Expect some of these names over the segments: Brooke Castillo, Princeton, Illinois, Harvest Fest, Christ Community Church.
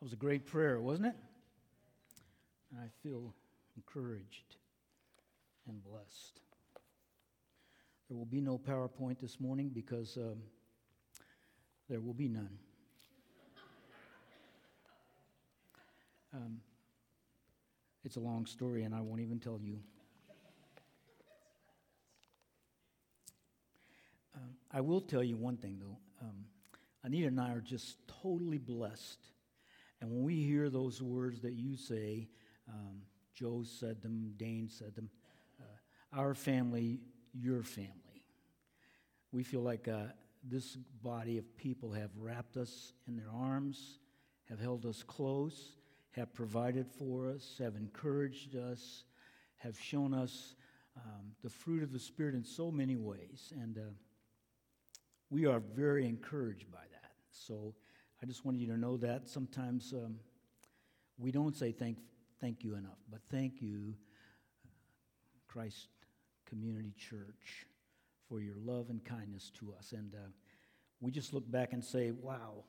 That was a great prayer, wasn't it? I feel encouraged and blessed. There will be no PowerPoint this morning because there will be none. It's a long story, and I won't even tell you. I will tell you one thing, though. Anita and I are just totally blessed. And when we hear those words that you say, Joe said them, Dane said them, our family, your family. We feel like this body of people have wrapped us in their arms, have held us close, have provided for us, have encouraged us, have shown us the fruit of the Spirit in so many ways. And we are very encouraged by that. So I just wanted you to know that. Sometimes we don't say thank you enough, but thank you, Christ Community Church, for your love and kindness to us. And we just look back and say, wow,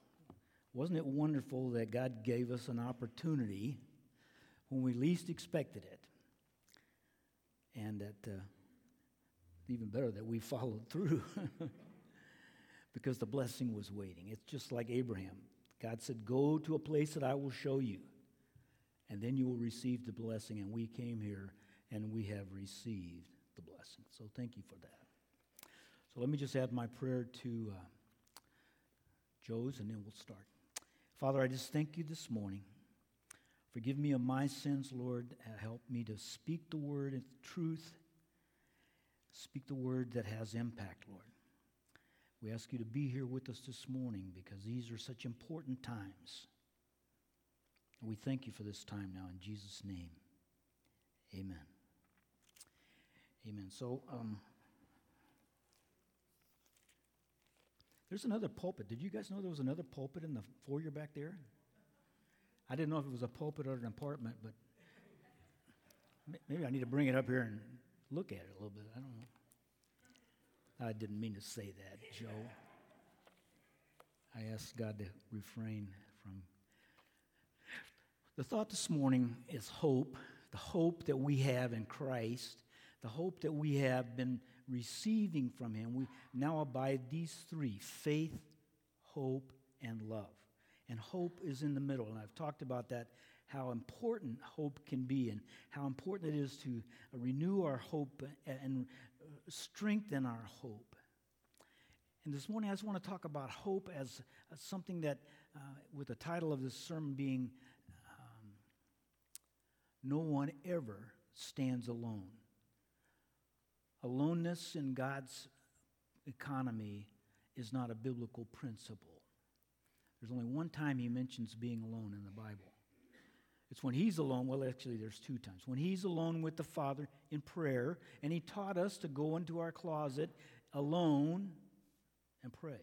wasn't it wonderful that God gave us an opportunity when we least expected it? And that, even better, that we followed through. Because the blessing was waiting. It's just like Abraham. God said, go to a place that I will show you, and then you will receive the blessing. And we came here, and we have received the blessing. So thank you for that. So let me just add my prayer to Joe's, and then we'll start. Father, I just thank you this morning. Forgive me of my sins, Lord. Help me to speak the word in truth. Speak the word that has impact, Lord. We ask you to be here with us this morning because these are such important times. And we thank you for this time now in Jesus' name. Amen. Amen. So, there's another pulpit. Did you guys know there was another pulpit in the foyer back there? I didn't know if it was a pulpit or an apartment, but maybe I need to bring it up here and look at it a little bit. I don't know. I didn't mean to say that, Joe. I asked God to refrain from. The thought this morning is hope, the hope that we have in Christ, the hope that we have been receiving from him. We now abide these three, faith, hope, and love. And hope is in the middle, and I've talked about that, how important hope can be and how important it is to renew our hope and strengthen our hope. And this morning I just want to talk about hope as something that, with the title of this sermon being, No One Ever Stands Alone. Aloneness in God's economy is not a biblical principle. There's only one time he mentions being alone in the Bible. It's when he's alone. Well, actually, there's two times. When he's alone with the Father in prayer, and he taught us to go into our closet alone and pray.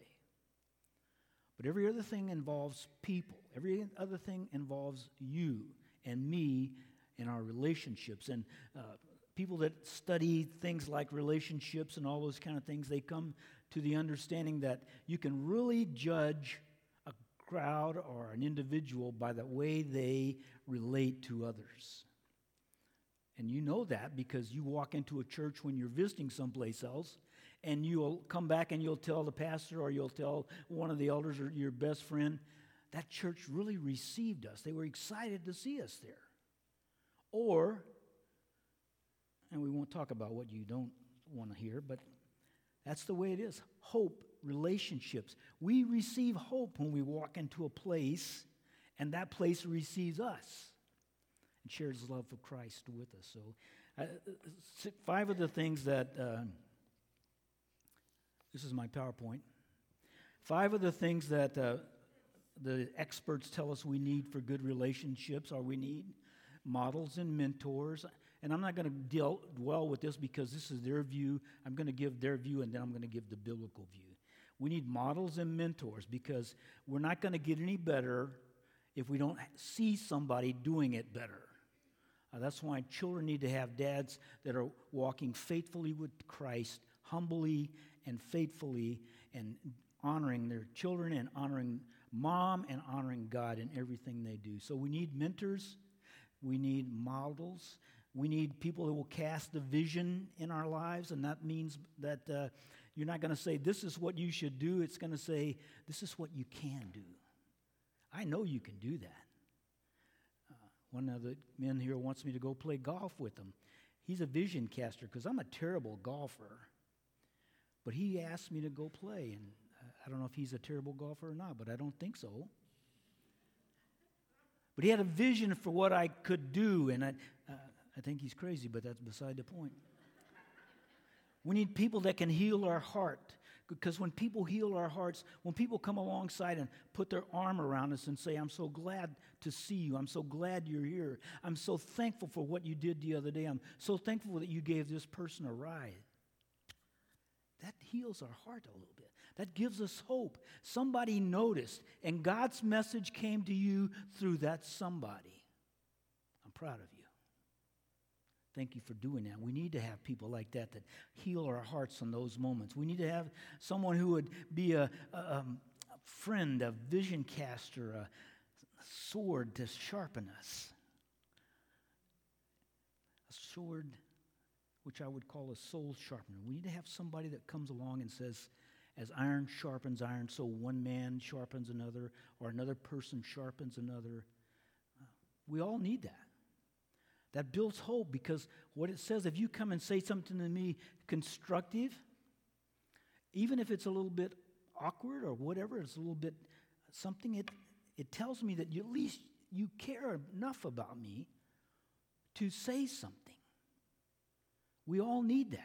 But every other thing involves people. Every other thing involves you and me and our relationships. And people that study things like relationships and all those kind of things, they come to the understanding that you can really judge crowd or an individual by the way they relate to others. And you know that because you walk into a church when you're visiting someplace else, and you'll come back and you'll tell the pastor or you'll tell one of the elders or your best friend, that church really received us. They were excited to see us there. Or, and we won't talk about what you don't want to hear, but that's the way it is. Hope. Relationships. We receive hope when we walk into a place, and that place receives us and shares the love of Christ with us. So, five of the things that, this is my PowerPoint, five of the things that the experts tell us we need for good relationships are we need models and mentors. And I'm not going to dwell with this because this is their view. I'm going to give their view, and then I'm going to give the biblical view. We need models and mentors because we're not going to get any better if we don't see somebody doing it better. That's why children need to have dads that are walking faithfully with Christ, humbly and faithfully, and honoring their children and honoring mom and honoring God in everything they do. So we need mentors. We need models. We need people who will cast the vision in our lives, and that means that you're not going to say, this is what you should do. It's going to say, this is what you can do. I know you can do that. One of the men here wants me to go play golf with him. He's a vision caster because I'm a terrible golfer. But he asked me to go play, and I don't know if he's a terrible golfer or not, but I don't think so. But he had a vision for what I could do, and I think he's crazy, but that's beside the point. We need people that can heal our heart, because when people heal our hearts, when people come alongside and put their arm around us and say, I'm so glad to see you. I'm so glad you're here. I'm so thankful for what you did the other day. I'm so thankful that you gave this person a ride. That heals our heart a little bit. That gives us hope. Somebody noticed, and God's message came to you through that somebody. I'm proud of you. Thank you for doing that. We need to have people like that that heal our hearts in those moments. We need to have someone who would be a friend, a vision caster, a sword to sharpen us. A sword which I would call a soul sharpener. We need to have somebody that comes along and says, as iron sharpens iron, so one man sharpens another, or another person sharpens another. We all need that. That builds hope, because what it says, if you come and say something to me constructive, even if it's a little bit awkward or whatever, it's a little bit something, it tells me that you, at least you care enough about me to say something. We all need that.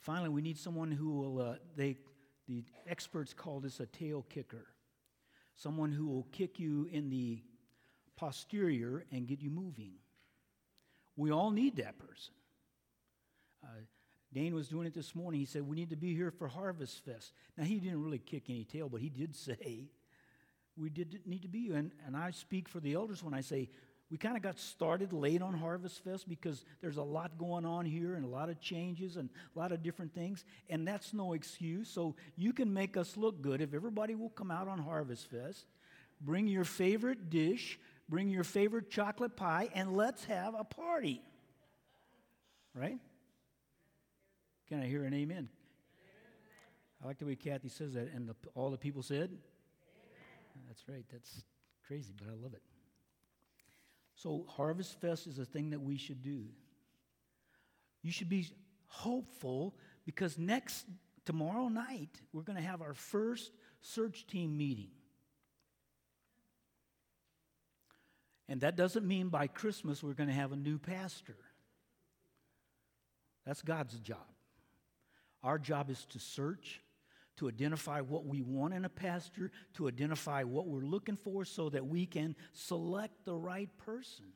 Finally, we need someone who will, the experts call this a tail kicker. Someone who will kick you in the posterior and get you moving. We all need that person. Dane was doing it this morning. He said, we need to be here for Harvest Fest. Now, he didn't really kick any tail, but he did say, we did need to be here. And I speak for the elders when I say, we kind of got started late on Harvest Fest because there's a lot going on here and a lot of changes and a lot of different things, and that's no excuse. So you can make us look good if everybody will come out on Harvest Fest, bring your favorite dish, bring your favorite chocolate pie, and let's have a party. Right? Can I hear an amen? I like the way Kathy says that, and all the people said? Amen. That's right. That's crazy, but I love it. So Harvest Fest is a thing that we should do. You should be hopeful, because tomorrow night, we're going to have our first search team meeting. And that doesn't mean by Christmas we're going to have a new pastor. That's God's job. Our job is to search, to identify what we want in a pastor, to identify what we're looking for so that we can select the right person.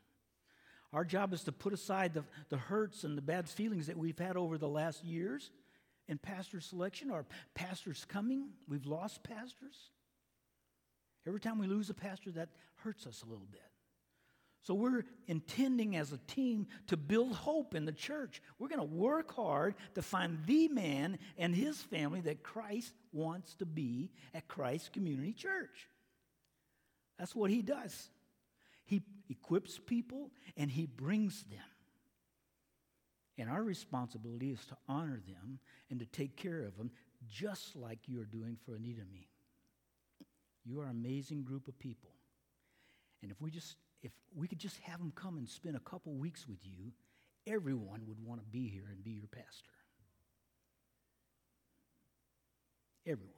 Our job is to put aside the hurts and the bad feelings that we've had over the last years in pastor selection. Our pastors coming, we've lost pastors. Every time we lose a pastor, that hurts us a little bit. So we're intending as a team to build hope in the church. We're going to work hard to find the man and his family that Christ wants to be at Christ Community Church. That's what he does. He equips people and he brings them. And our responsibility is to honor them and to take care of them, just like you're doing for Anita and me. You are an amazing group of people. And if we could just have them come and spend a couple weeks with you, everyone would want to be here and be your pastor. Everyone.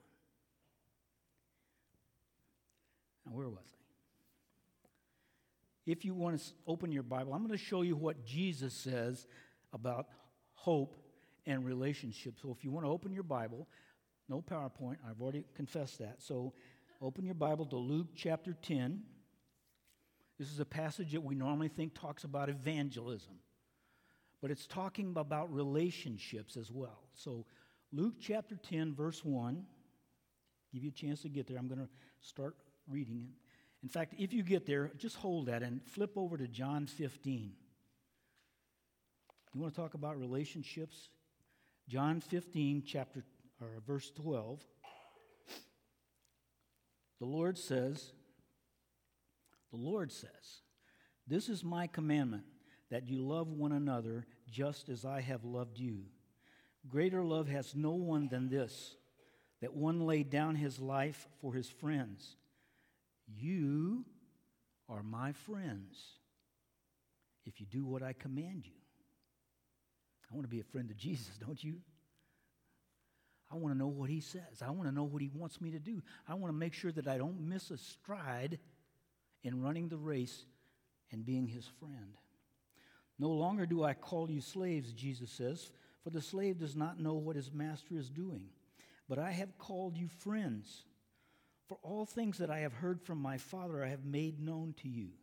Now, where was I? If you want to open your Bible, I'm going to show you what Jesus says about hope and relationships. So if you want to open your Bible, no PowerPoint, I've already confessed that. So open your Bible to Luke chapter 10. This is a passage that we normally think talks about evangelism, but it's talking about relationships as well. So Luke chapter 10, verse 1, give you a chance to get there. I'm going to start reading it. In fact, if you get there, just hold that and flip over to John 15. You want to talk about relationships? John 15, verse 12, the Lord says, "This is my commandment, that you love one another just as I have loved you. Greater love has no one than this, that one laid down his life for his friends. You are my friends if you do what I command you." I want to be a friend of Jesus, don't you? I want to know what he says. I want to know what he wants me to do. I want to make sure that I don't miss a stride in running the race and being his friend. "No longer do I call you slaves," Jesus says, "for the slave does not know what his master is doing. But I have called you friends, for all things that I have heard from my Father I have made known to you."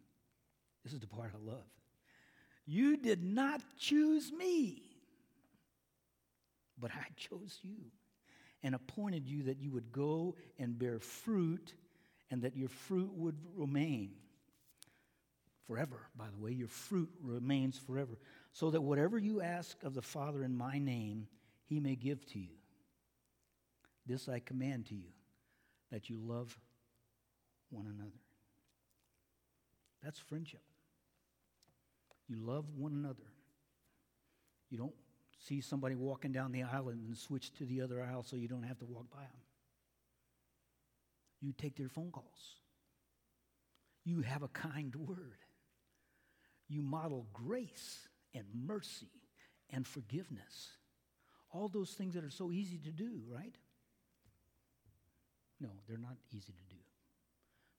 This is the part I love. "You did not choose me, but I chose you and appointed you that you would go and bear fruit and that your fruit would remain forever." By the way, your fruit remains forever. "So that whatever you ask of the Father in my name, he may give to you. This I command to you, that you love one another." That's friendship. You love one another. You don't see somebody walking down the aisle and switch to the other aisle so you don't have to walk by them. You take their phone calls. You have a kind word. You model grace and mercy and forgiveness. All those things that are so easy to do, right? No, they're not easy to do,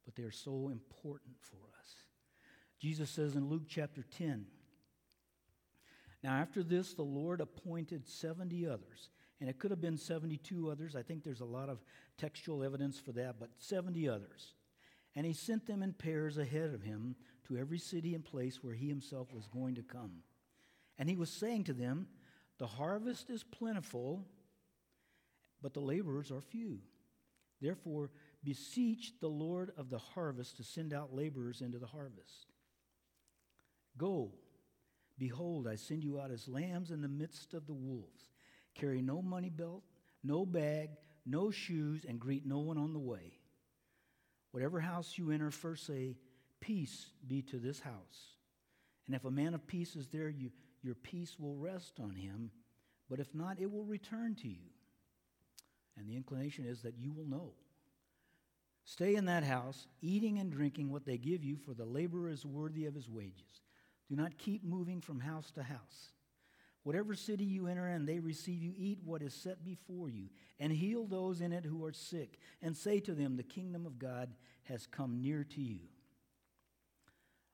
but they're so important for us. Jesus says in Luke chapter 10, "Now after this, the Lord appointed 70 others," and it could have been 72 others. I think there's a lot of textual evidence for that, but 70 others. "And he sent them in pairs ahead of him to every city and place where he himself was going to come. And he was saying to them, 'The harvest is plentiful, but the laborers are few. Therefore, beseech the Lord of the harvest to send out laborers into the harvest. Go, behold, I send you out as lambs in the midst of the wolves. Carry no money belt, no bag, no shoes, and greet no one on the way. Whatever house you enter, first say, 'Peace be to this house.' And if a man of peace is there, your peace will rest on him, but if not, it will return to you. And the inclination is that you will know. Stay in that house, eating and drinking what they give you, for the laborer is worthy of his wages. Do not keep moving from house to house. Whatever city you enter and they receive you, eat what is set before you, and heal those in it who are sick, and say to them, 'The kingdom of God has come near to you.'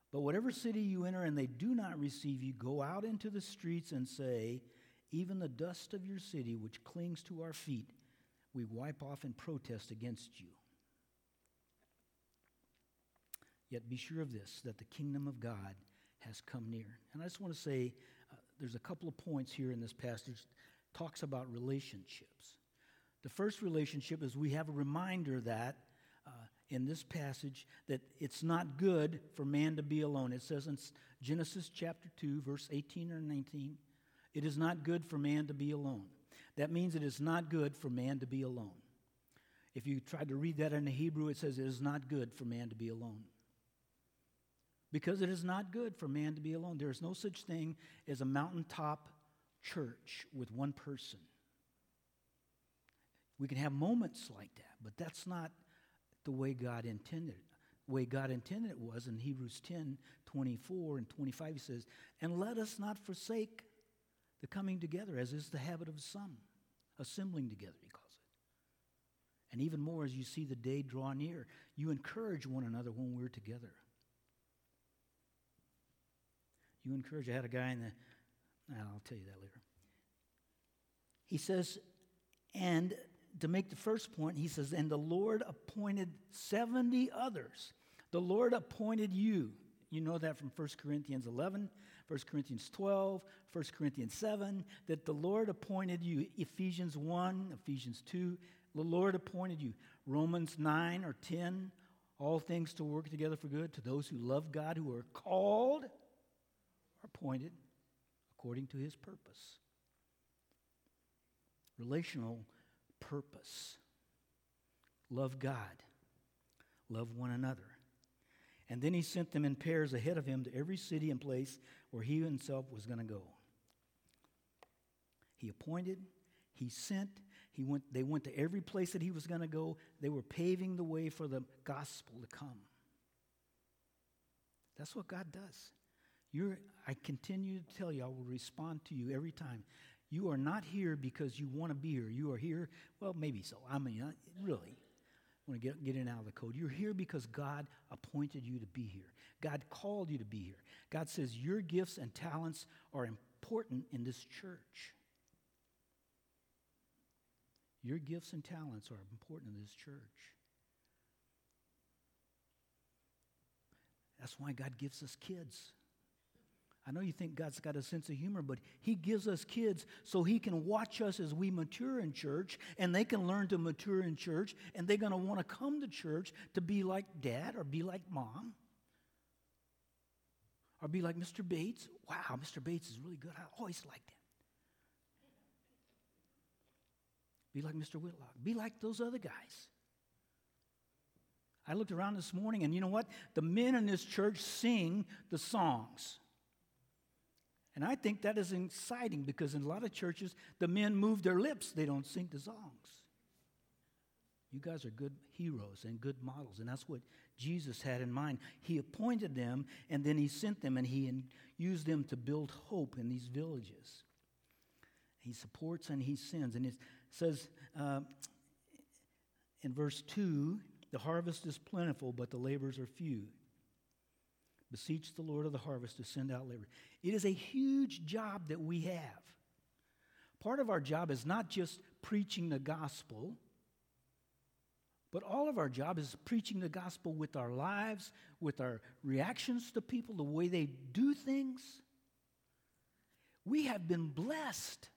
But whatever city you enter and they do not receive you, go out into the streets and say, 'Even the dust of your city, which clings to our feet, we wipe off in protest against you.' Yet be sure of this, that the kingdom of God has come near." And I just want to say, there's a couple of points here in this passage. It talks about relationships. The first relationship is we have a reminder that in this passage that it's not good for man to be alone. It says in Genesis chapter 2, verse 18 or 19, "It is not good for man to be alone." That means it is not good for man to be alone. If you tried to read that in the Hebrew, it says it is not good for man to be alone. Because it is not good for man to be alone. There is no such thing as a mountaintop church with one person. We can have moments like that, but that's not the way God intended it. The way God intended it was in Hebrews 10, 24 and 25, he says, "And let us not forsake the coming together, as is the habit of some," assembling together, he calls it. "And even more as you see the day draw near, you encourage one another when we're together." You encourage. I had a guy I'll tell you that later. He says, and to make the first point, he says, "And the Lord appointed 70 others." The Lord appointed you. You know that from 1 Corinthians 11, 1 Corinthians 12, 1 Corinthians 7, that the Lord appointed you. Ephesians 1, Ephesians 2, the Lord appointed you. Romans 9 or 10, all things to work together for good to those who love God, who are called, appointed according to his purpose. relational purpose. Love God. Love one another. And then he sent them in pairs ahead of him to every city and place where he himself was going to go. He appointed, he sent, they went to every place that he was going to go. They were paving the way for the gospel to come. That's what God does. I continue to tell you, I will respond to you every time. You are not here because you want to be here. You are here, well, maybe so. I mean, really, I want to get in out of the code. You're here because God appointed you to be here. God called you to be here. God says your gifts and talents are important in this church. Your gifts and talents are important in this church. That's why God gives us kids. I know you think God's got a sense of humor, but he gives us kids so he can watch us as we mature in church, and they can learn to mature in church, and they're going to want to come to church to be like dad or be like mom or be like Mr. Bates. Wow, Mr. Bates is really good. I always liked him. Be like Mr. Whitlock. Be like those other guys. I looked around this morning, and you know what? The men in this church sing the songs. And I think that is exciting because in a lot of churches, the men move their lips. They don't sing the songs. You guys are good heroes and good models, and that's what Jesus had in mind. He appointed them, and then he sent them, and he used them to build hope in these villages. He supports and he sends. And it says in verse 2, the harvest is plentiful, but the laborers are few. Beseech the Lord of the harvest to send out laborers. It is a huge job that we have. Part of our job is not just preaching the gospel, but all of our job is preaching the gospel with our lives, with our reactions to people, the way they do things. We have been blessed.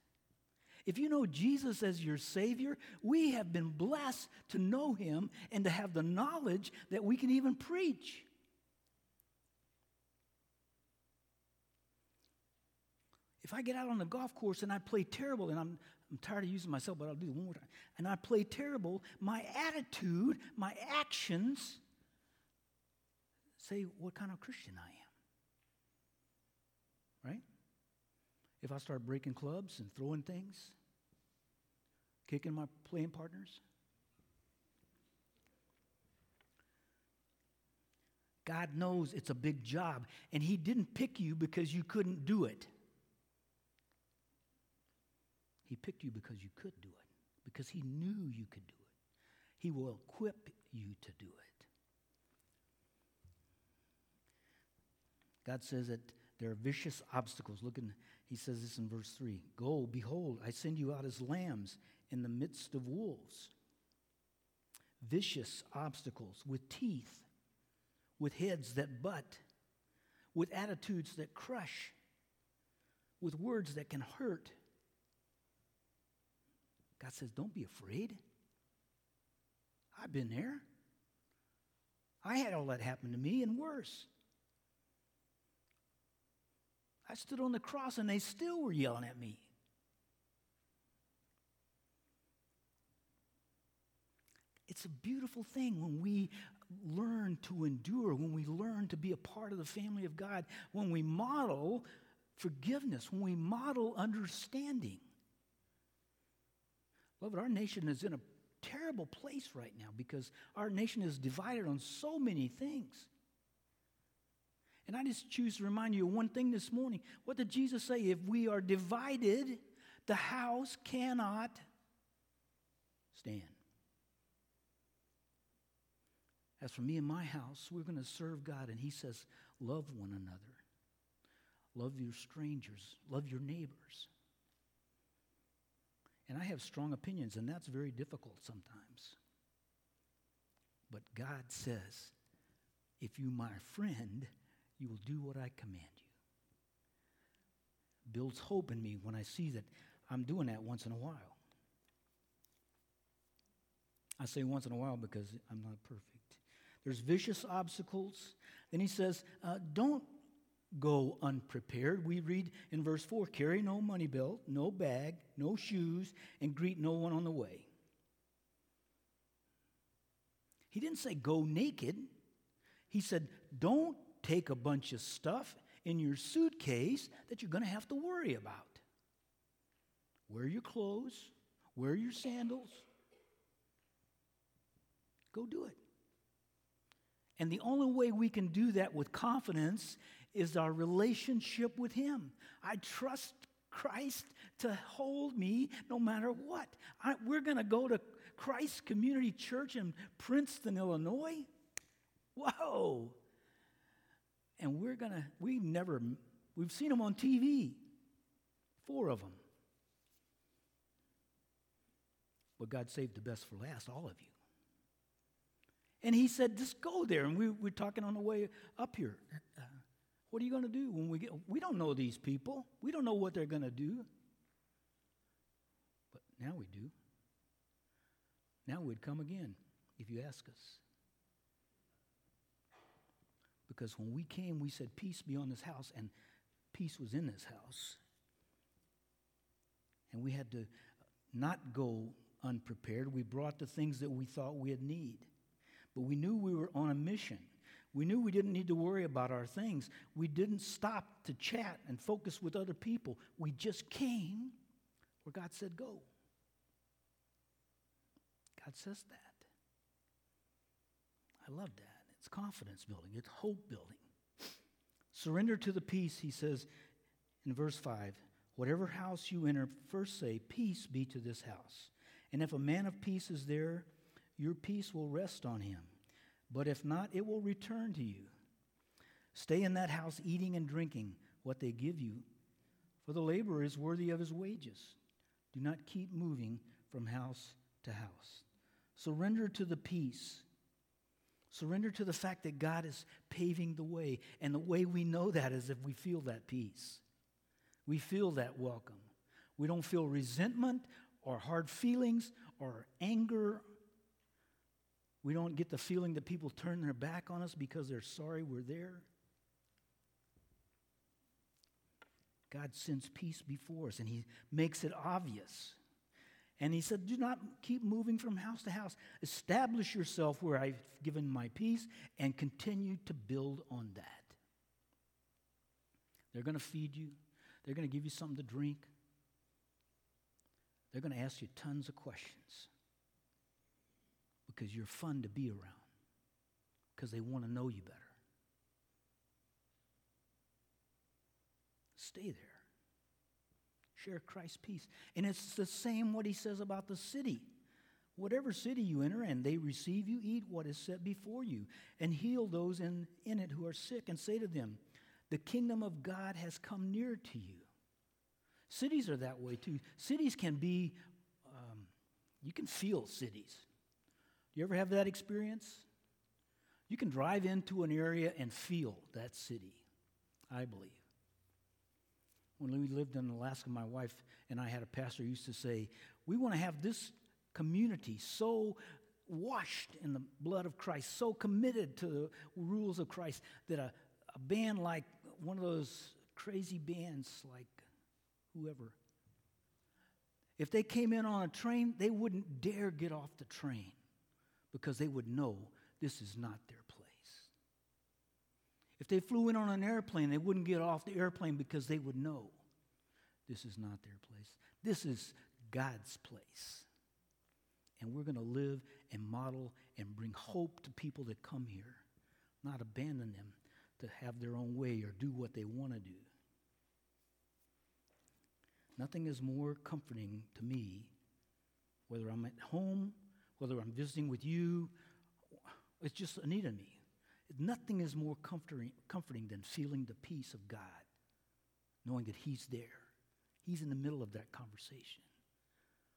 If you know Jesus as your Savior, we have been blessed to know him and to have the knowledge that we can even preach. If I get out on the golf course and I play terrible, and I'm tired of using myself, but I'll do it one more time, and I play terrible, my attitude, my actions say what kind of Christian I am. Right? If I start breaking clubs and throwing things, kicking my playing partners. God knows it's a big job, and he didn't pick you because you couldn't do it. He picked you because you could do it, because he knew you could do it. He will equip you to do it. God says that there are vicious obstacles. He says this in verse 3. Go, behold, I send you out as lambs in the midst of wolves. Vicious obstacles with teeth, with heads that butt, with attitudes that crush, with words that can hurt. God says, don't be afraid. I've been there. I had all that happen to me and worse. I stood on the cross and they still were yelling at me. It's a beautiful thing when we learn to endure, when we learn to be a part of the family of God, when we model forgiveness, when we model understanding. Beloved, our nation is in a terrible place right now because our nation is divided on so many things. And I just choose to remind you of one thing this morning. What did Jesus say? If we are divided, the house cannot stand. As for me and my house, we're going to serve God. And he says, love one another. Love your strangers. Love your neighbors. And I have strong opinions, and that's very difficult sometimes. But God says, if you my friend, you will do what I command you. Builds hope in me when I see that I'm doing that once in a while. I say once in a while because I'm not perfect. There's vicious obstacles. Then he says, don't go unprepared. We read in verse 4, carry no money belt, no bag, no shoes, and greet no one on the way. He didn't say go naked. He said, don't take a bunch of stuff in your suitcase that you're going to have to worry about. Wear your clothes, wear your sandals. Go do it. And the only way we can do that with confidence is our relationship with Him. I trust Christ to hold me no matter what. We're going to go to Christ Community Church in Princeton, Illinois. Whoa! And we've seen them on TV, 4 of them. But God saved the best for last, all of you. And He said, just go there. And we're talking on the way up here. What are you going to do when we get? We don't know these people. We don't know what they're going to do. But now we do. Now we'd come again if you ask us. Because when we came, we said, peace be on this house. And peace was in this house. And we had to not go unprepared. We brought the things that we thought we'd need. But we knew we were on a mission. We knew we didn't need to worry about our things. We didn't stop to chat and focus with other people. We just came where God said go. God says that. I love that. It's confidence building. It's hope building. Surrender to the peace, he says in verse 5. Whatever house you enter, first say, peace be to this house. And if a man of peace is there, your peace will rest on him, but if not, it will return to you. Stay in that house eating and drinking what they give you, for the laborer is worthy of his wages. Do not keep moving from house to house. Surrender to the peace. Surrender to the fact that God is paving the way, and the way we know that is if we feel that peace. We feel that welcome. We don't feel resentment or hard feelings or anger. We don't get the feeling that people turn their back on us because they're sorry we're there. God sends peace before us, and He makes it obvious. And He said, do not keep moving from house to house. Establish yourself where I've given my peace and continue to build on that. They're going to feed you. They're going to give you something to drink. They're going to ask you tons of questions. Because you're fun to be around. Because they want to know you better. Stay there. Share Christ's peace. And it's the same what he says about the city. Whatever city you enter and they receive you, eat what is set before you. And heal those in it who are sick. And say to them, the kingdom of God has come near to you. Cities are that way too. Cities can be, you can feel cities. You ever have that experience? You can drive into an area and feel that city, I believe. When we lived in Alaska, my wife and I had a pastor who used to say, we want to have this community so washed in the blood of Christ, so committed to the rules of Christ, that a band like one of those crazy bands like whoever, if they came in on a train, they wouldn't dare get off the train. Because they would know this is not their place. If they flew in on an airplane, they wouldn't get off the airplane because they would know this is not their place. This is God's place. And we're going to live and model and bring hope to people that come here, not abandon them to have their own way or do what they want to do. Nothing is more comforting to me, whether I'm at home, whether I'm visiting with you, it's just an need in me. Nothing is more comforting than feeling the peace of God, knowing that He's there. He's in the middle of that conversation.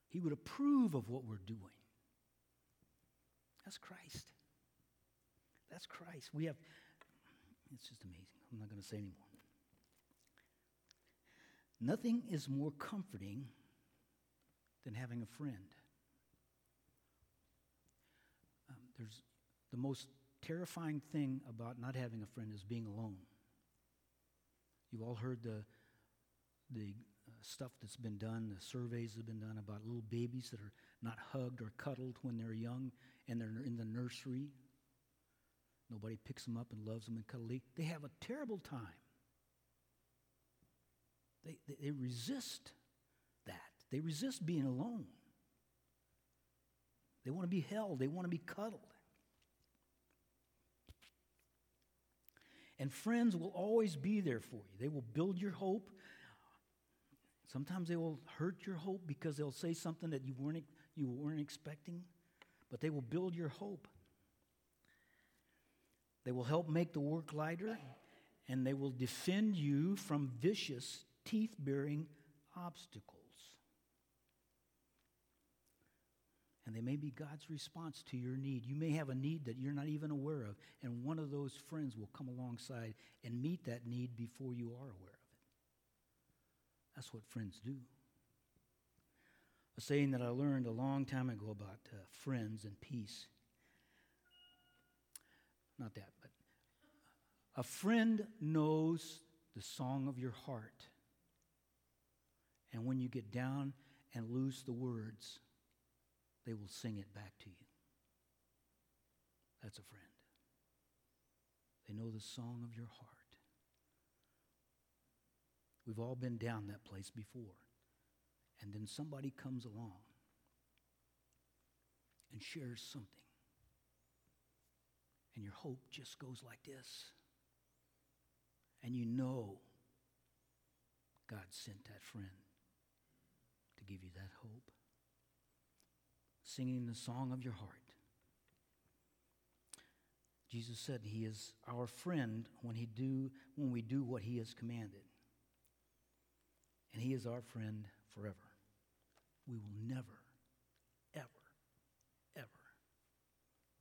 He would approve of what we're doing. That's Christ. That's Christ. It's just amazing. I'm not going to say anymore. Nothing is more comforting than having a friend. There's the most terrifying thing about not having a friend is being alone. You've all heard the stuff that's been done, the surveys that have been done about little babies that are not hugged or cuddled when they're young and they're in the nursery. Nobody picks them up and loves them and cuddles. They have a terrible time. They resist that. They resist being alone. They want to be held. They want to be cuddled. And friends will always be there for you. They will build your hope. Sometimes they will hurt your hope because they'll say something that you weren't expecting, but they will build your hope. They will help make the work lighter, and they will defend you from vicious, teeth-bearing obstacles. And they may be God's response to your need. You may have a need that you're not even aware of, and one of those friends will come alongside and meet that need before you are aware of it. That's what friends do. A saying that I learned a long time ago about friends and peace. Not that, but a friend knows the song of your heart. And when you get down and lose the words, they will sing it back to you. That's a friend. They know the song of your heart. We've all been down that place before. And then somebody comes along and shares something. And your hope just goes like this. And you know God sent that friend to give you that hope. Singing the song of your heart. Jesus said he is our friend when we do what he has commanded. And he is our friend forever. We will never, ever, ever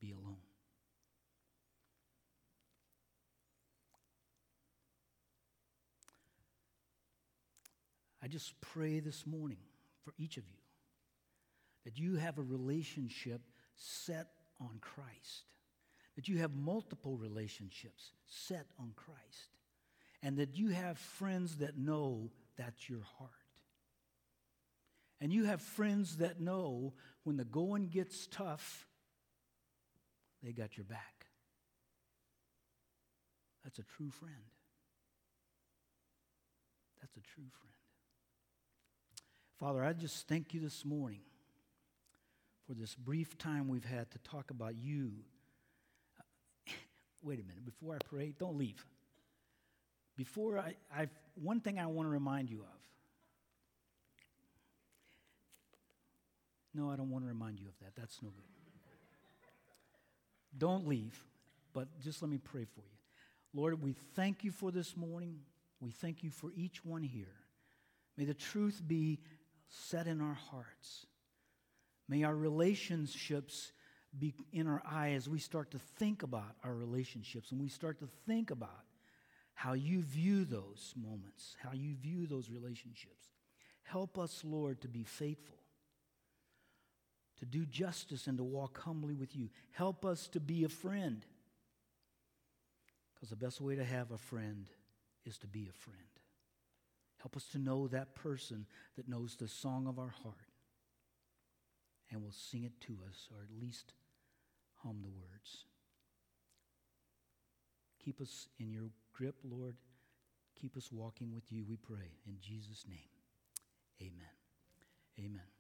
be alone. I just pray this morning for each of you that you have a relationship set on Christ, that you have multiple relationships set on Christ, and that you have friends that know that's your heart. And you have friends that know when the going gets tough, they got your back. That's a true friend. That's a true friend. Father, I just thank you this morning for this brief time we've had to talk about you. Wait a minute, before I pray, don't leave. Before I one thing I want to remind you of. No, I don't want to remind you of that. That's no good. Don't leave, but just let me pray for you. Lord, we thank you for this morning. We thank you for each one here. May the truth be set in our hearts. May our relationships be in our eye as we start to think about our relationships and we start to think about how you view those moments, how you view those relationships. Help us, Lord, to be faithful, to do justice and to walk humbly with you. Help us to be a friend, because the best way to have a friend is to be a friend. Help us to know that person that knows the song of our heart. And we'll sing it to us, or at least hum the words. Keep us in your grip, Lord. Keep us walking with you, we pray. In Jesus' name, amen. Amen.